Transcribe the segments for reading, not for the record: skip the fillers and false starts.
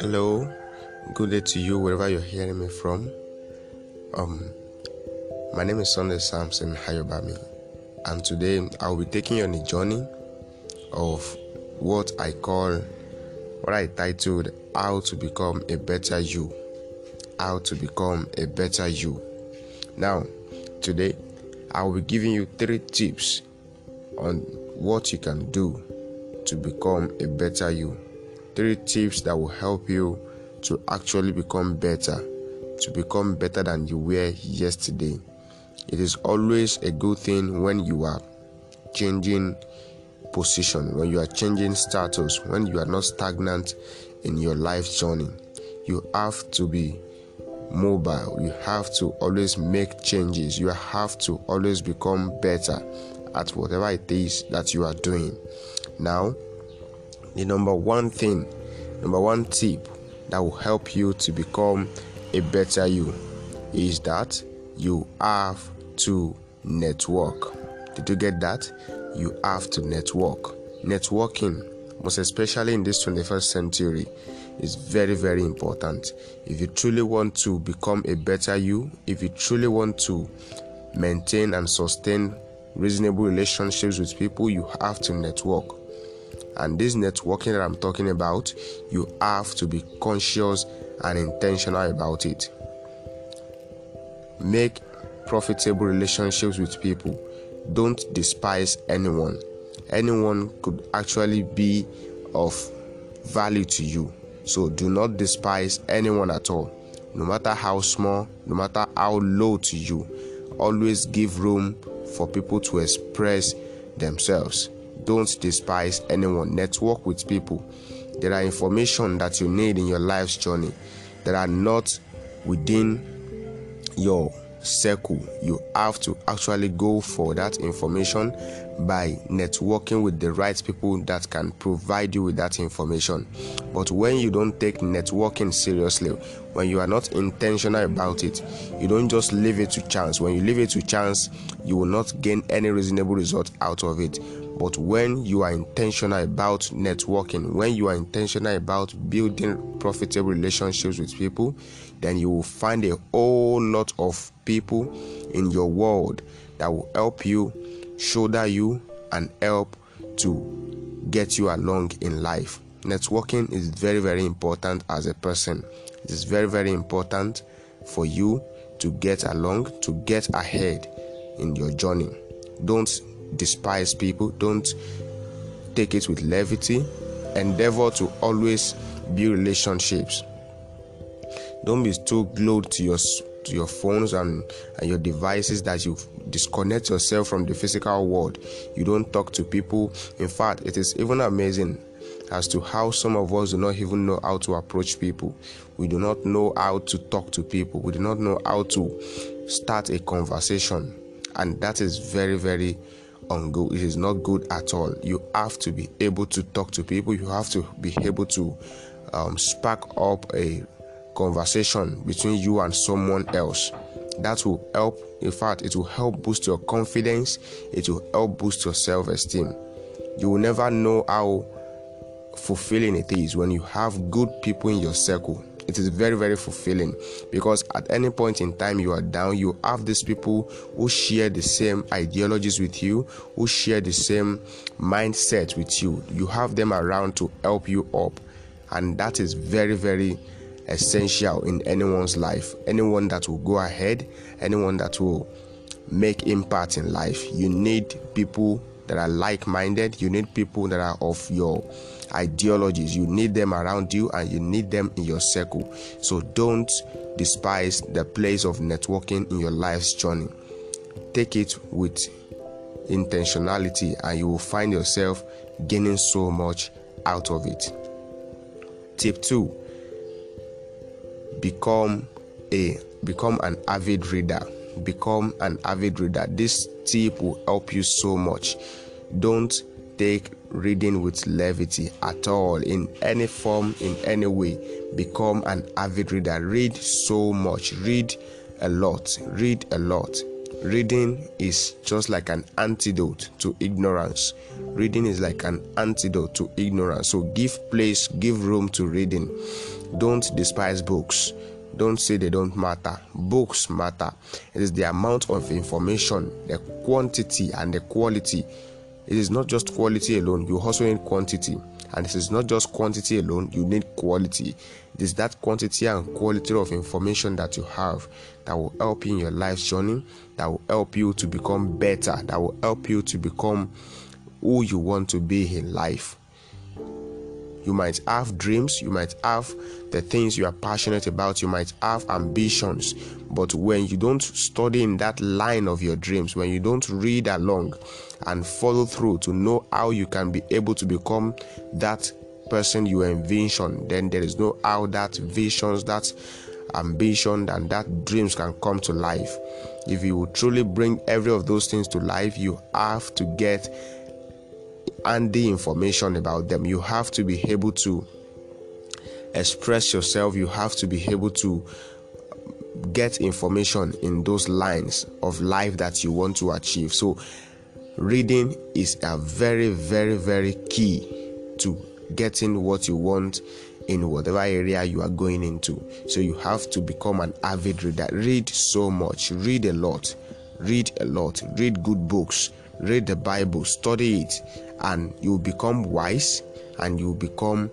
Hello, good day to you wherever you're hearing me from. My name is Sunday Samson Hayobami, and today I'll be taking you on a journey of what I titled How to Become a Better You. Now, today I'll be giving you 3 tips on what you can do to become a better you. 3 tips that will help you to actually become better, to become better than you were yesterday. It is always a good thing when you are changing position, when you are changing status, when you are not stagnant in your life journey. You have to be mobile. You have to always make changes. You have to always become better at whatever it is that you are doing. Now, the number one tip that will help you to become a better you is that you have to network. Did you get that? You have to network. Networking, most especially in this 21st century, is very, very important. If you truly want to become a better you, if you truly want to maintain and sustain reasonable relationships with people, you have to network. And this networking that I'm talking about, you have to be conscious and intentional about it. Make profitable relationships with people. Don't despise anyone. Anyone could actually be of value to you. So do not despise anyone at all. No matter how small, no matter how low to you, always give room for people to express themselves. Don't despise anyone. Network with people. There are information that you need in your life's journey that are not within your circle. You have to actually go for that information by networking with the right people that can provide you with that information. But when you don't take networking seriously, when you are not intentional about it, you don't just leave it to chance. When you leave it to chance, you will not gain any reasonable result out of it. But when you are intentional about networking, when you are intentional about building profitable relationships with people, then you will find a whole lot of people in your world that will help you, shoulder you, and help to get you along in life. Networking is very, very important as a person. It is very, very important for you to get along, to get ahead in your journey. Don't despise people. Don't take it with levity. Endeavor to always build relationships. Don't be too glued to your phones and your devices that you disconnect yourself from the physical world. You don't talk to people. In fact, it is even amazing as to how some of us do not even know how to approach people. We do not know how to talk to people. We do not know how to start a conversation, and that is very, very ungood. It is not good at all. You have to be able to talk to people. You have to be able to spark up a conversation between you and someone else. That will help. In fact, it will help boost your confidence. It will help boost your self-esteem. You will never know how fulfilling it is when you have good people in your circle. It is very, very fulfilling, because at any point in time you are down, you have these people who share the same ideologies with you, who share the same mindset with you. You have them around to help you up, and that is very, very essential in anyone's life. Anyone that will go ahead, anyone that will make impact in life, you need people that are like-minded. You need people that are of your ideologies. You need them around you, and you need them in your circle. So don't despise the place of networking in your life's journey. Take it with intentionality, and you will find yourself gaining so much out of it. Tip 2: become an avid reader. Become an avid reader. This tip will help you so much. Don't take reading with levity at all, in any form, in any way. Become an avid reader. Read so much. Read a lot. Reading is just like an antidote to ignorance. Reading is like an antidote to ignorance. So give place, give room to reading. Don't despise books. Don't say they don't matter. Books matter. It is the amount of information, the quantity and the quality. It is not just quality alone. You also need quantity. And this is not just quantity alone. You need quality. It is that quantity and quality of information that you have that will help you in your life's journey, that will help you to become better, that will help you to become who you want to be in life. You might have dreams, you might have the things you are passionate about, you might have ambitions, but when you don't study in that line of your dreams, when you don't read along and follow through to know how you can be able to become that person you envision, then there is no how that visions, that ambition and that dreams can come to life. If you will truly bring every of those things to life, you have to get and the information about them. You have to be able to express yourself. You have to be able to get information in those lines of life that you want to achieve. So reading is a very, very, very key to getting what you want in whatever area you are going into. So you have to become an avid reader. Read so much. Read a lot. Read a lot. Read good books. Read the Bible. Study it. And you become wise, and you become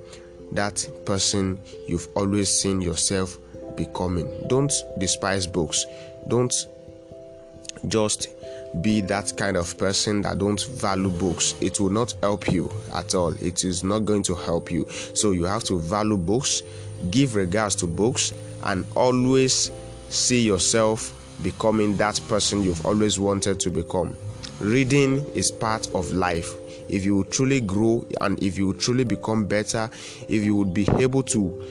that person you've always seen yourself becoming. Don't despise books. Don't just be that kind of person that don't value books. It will not help you at all. It is not going to help you. So you have to value books, give regards to books, and always see yourself becoming that person you've always wanted to become. Reading is part of life. If you will truly grow, and if you will truly become better, if you would be able to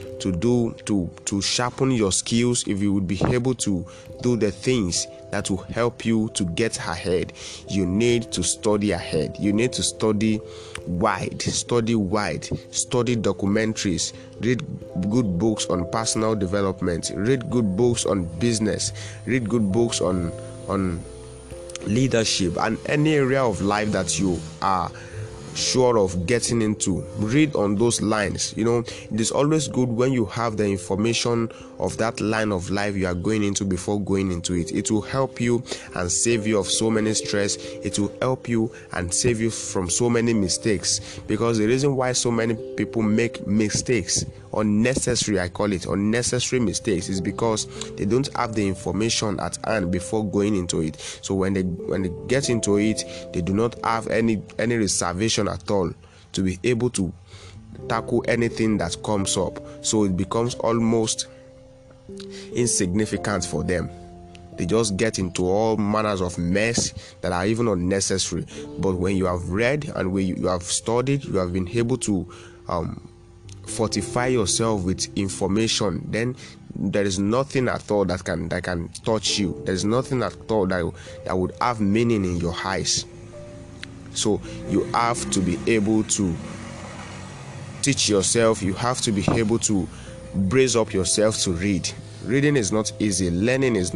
sharpen your skills, if you would be able to do the things that will help you to get ahead, you need to study ahead. You need to study wide, study documentaries, read good books on personal development, read good books on business, read good books on leadership and any area of life that you are sure of getting into. Read on those lines. You know, it is always good when you have the information of that line of life you are going into before going into it. It will help you and save you of so many stress. It will help you and save you from so many mistakes, because the reason why so many people make mistakes, unnecessary, I call it unnecessary mistakes, is because they don't have the information at hand before going into it. So when they get into it, they do not have any reservation at all to be able to tackle anything that comes up. So it becomes almost insignificant for them. They just get into all manners of mess that are even unnecessary. But when you have read and when you have studied, you have been able to fortify yourself with information, then there is nothing at all that can touch you. There is nothing at all that would have meaning in your eyes. So you have to be able to teach yourself. You have to be able to brace up yourself to read. Reading is not easy. Learning is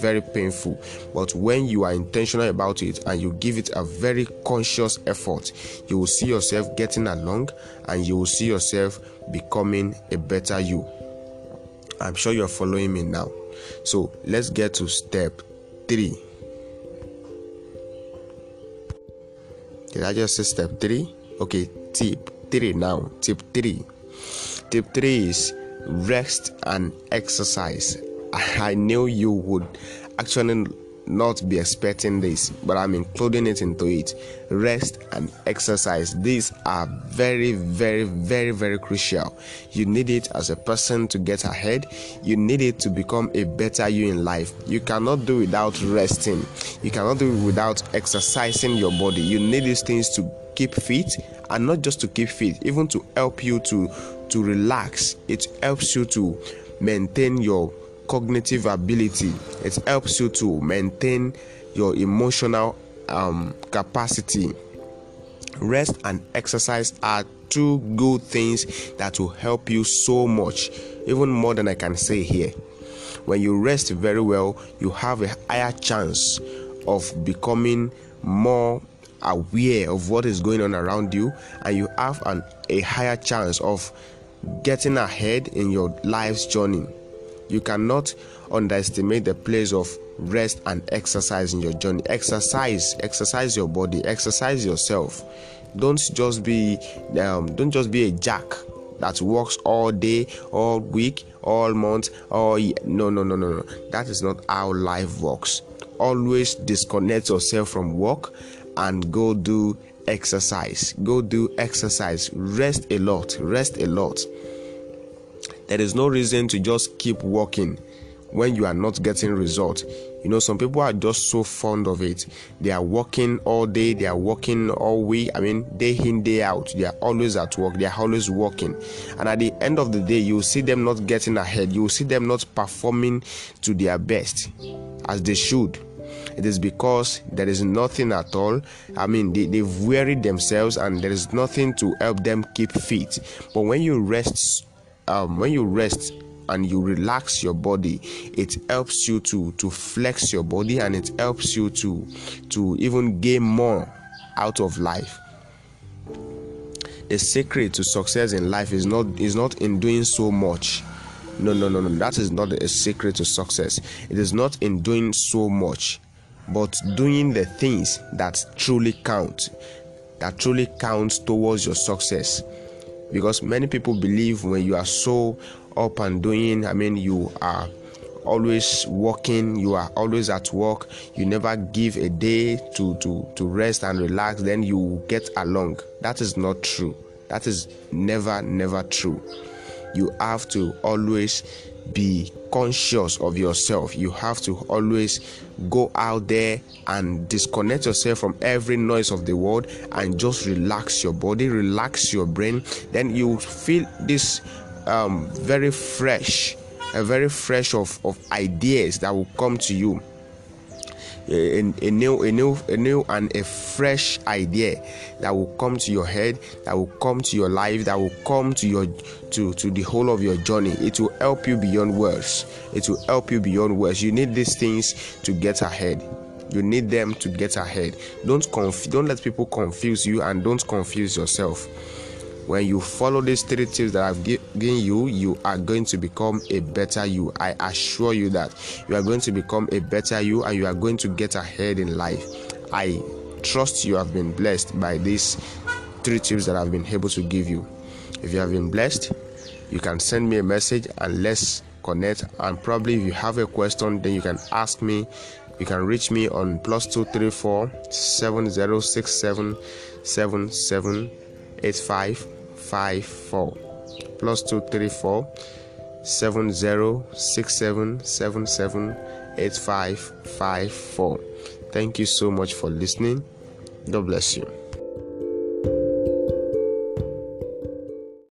very painful. But when you are intentional about it and you give it a very conscious effort, you will see yourself getting along, and you will see yourself becoming a better you. I'm sure you're following me now. So let's get to step 3. Did I just say step 3? Okay, tip 3 now. Tip 3 is rest and exercise. I knew you would actually not be expecting this, but I'm including it into it. Rest and exercise. These are very, very, very, very crucial. You need it as a person to get ahead. You need it to become a better you in life. You cannot do without resting. You cannot do without exercising your body. You need these things to keep fit, and not just to keep fit, even to help you to relax. It helps you to maintain your cognitive ability. It helps you to maintain your emotional capacity. Rest and exercise are two good things that will help you so much, even more than I can say here. When you rest very well, you have a higher chance of becoming more aware of what is going on around you, and you have a higher chance of getting ahead in your life's journey. You cannot underestimate the place of rest and exercise in your journey. Exercise your body, exercise yourself. Don't just be a jack that works all day, all week, all month, all year. No, that is not how life works. Always disconnect yourself from work and go do exercise. Rest a lot. There is no reason to just keep working when you are not getting results. You know, some people are just so fond of it. They are working all day, they are working all week. I mean, day in, day out. They are always at work, they are always working. And at the end of the day, you will see them not getting ahead. You will see them not performing to their best as they should. It is because there is nothing at all. I mean, they've wearied themselves and there is nothing to help them keep fit. But when you rest and you relax your body, it helps you to flex your body, and it helps you to even gain more out of life. The secret to success in life is not in doing so much. No, that is not a secret to success. It is not in doing so much, but doing the things that truly count towards your success. Because many people believe when you are so up and doing, I mean, you are always working, you are always at work, you never give a day to rest and relax, then you get along. That is not true. That is never true. You have to always be conscious of yourself. You have to always go out there and disconnect yourself from every noise of the world and just relax your body, relax your brain. Then you feel this very fresh of ideas that will come to you. A new and a fresh idea that will come to your head, that will come to your life, that will come to your to the whole of your journey. It will help you beyond words. You need these things to get ahead. Don't let people confuse you, and don't confuse yourself. When you follow these 3 tips that I've given you, you are going to become a better you. I assure you that you are going to become a better you, and you are going to get ahead in life. I trust you have been blessed by these 3 tips that I've been able to give you. If you have been blessed, you can send me a message and let's connect. And probably if you have a question, then you can ask me. You can reach me on +234 7067 7785 54 +234 7067 7785 54. Thank you so much for listening. God bless you.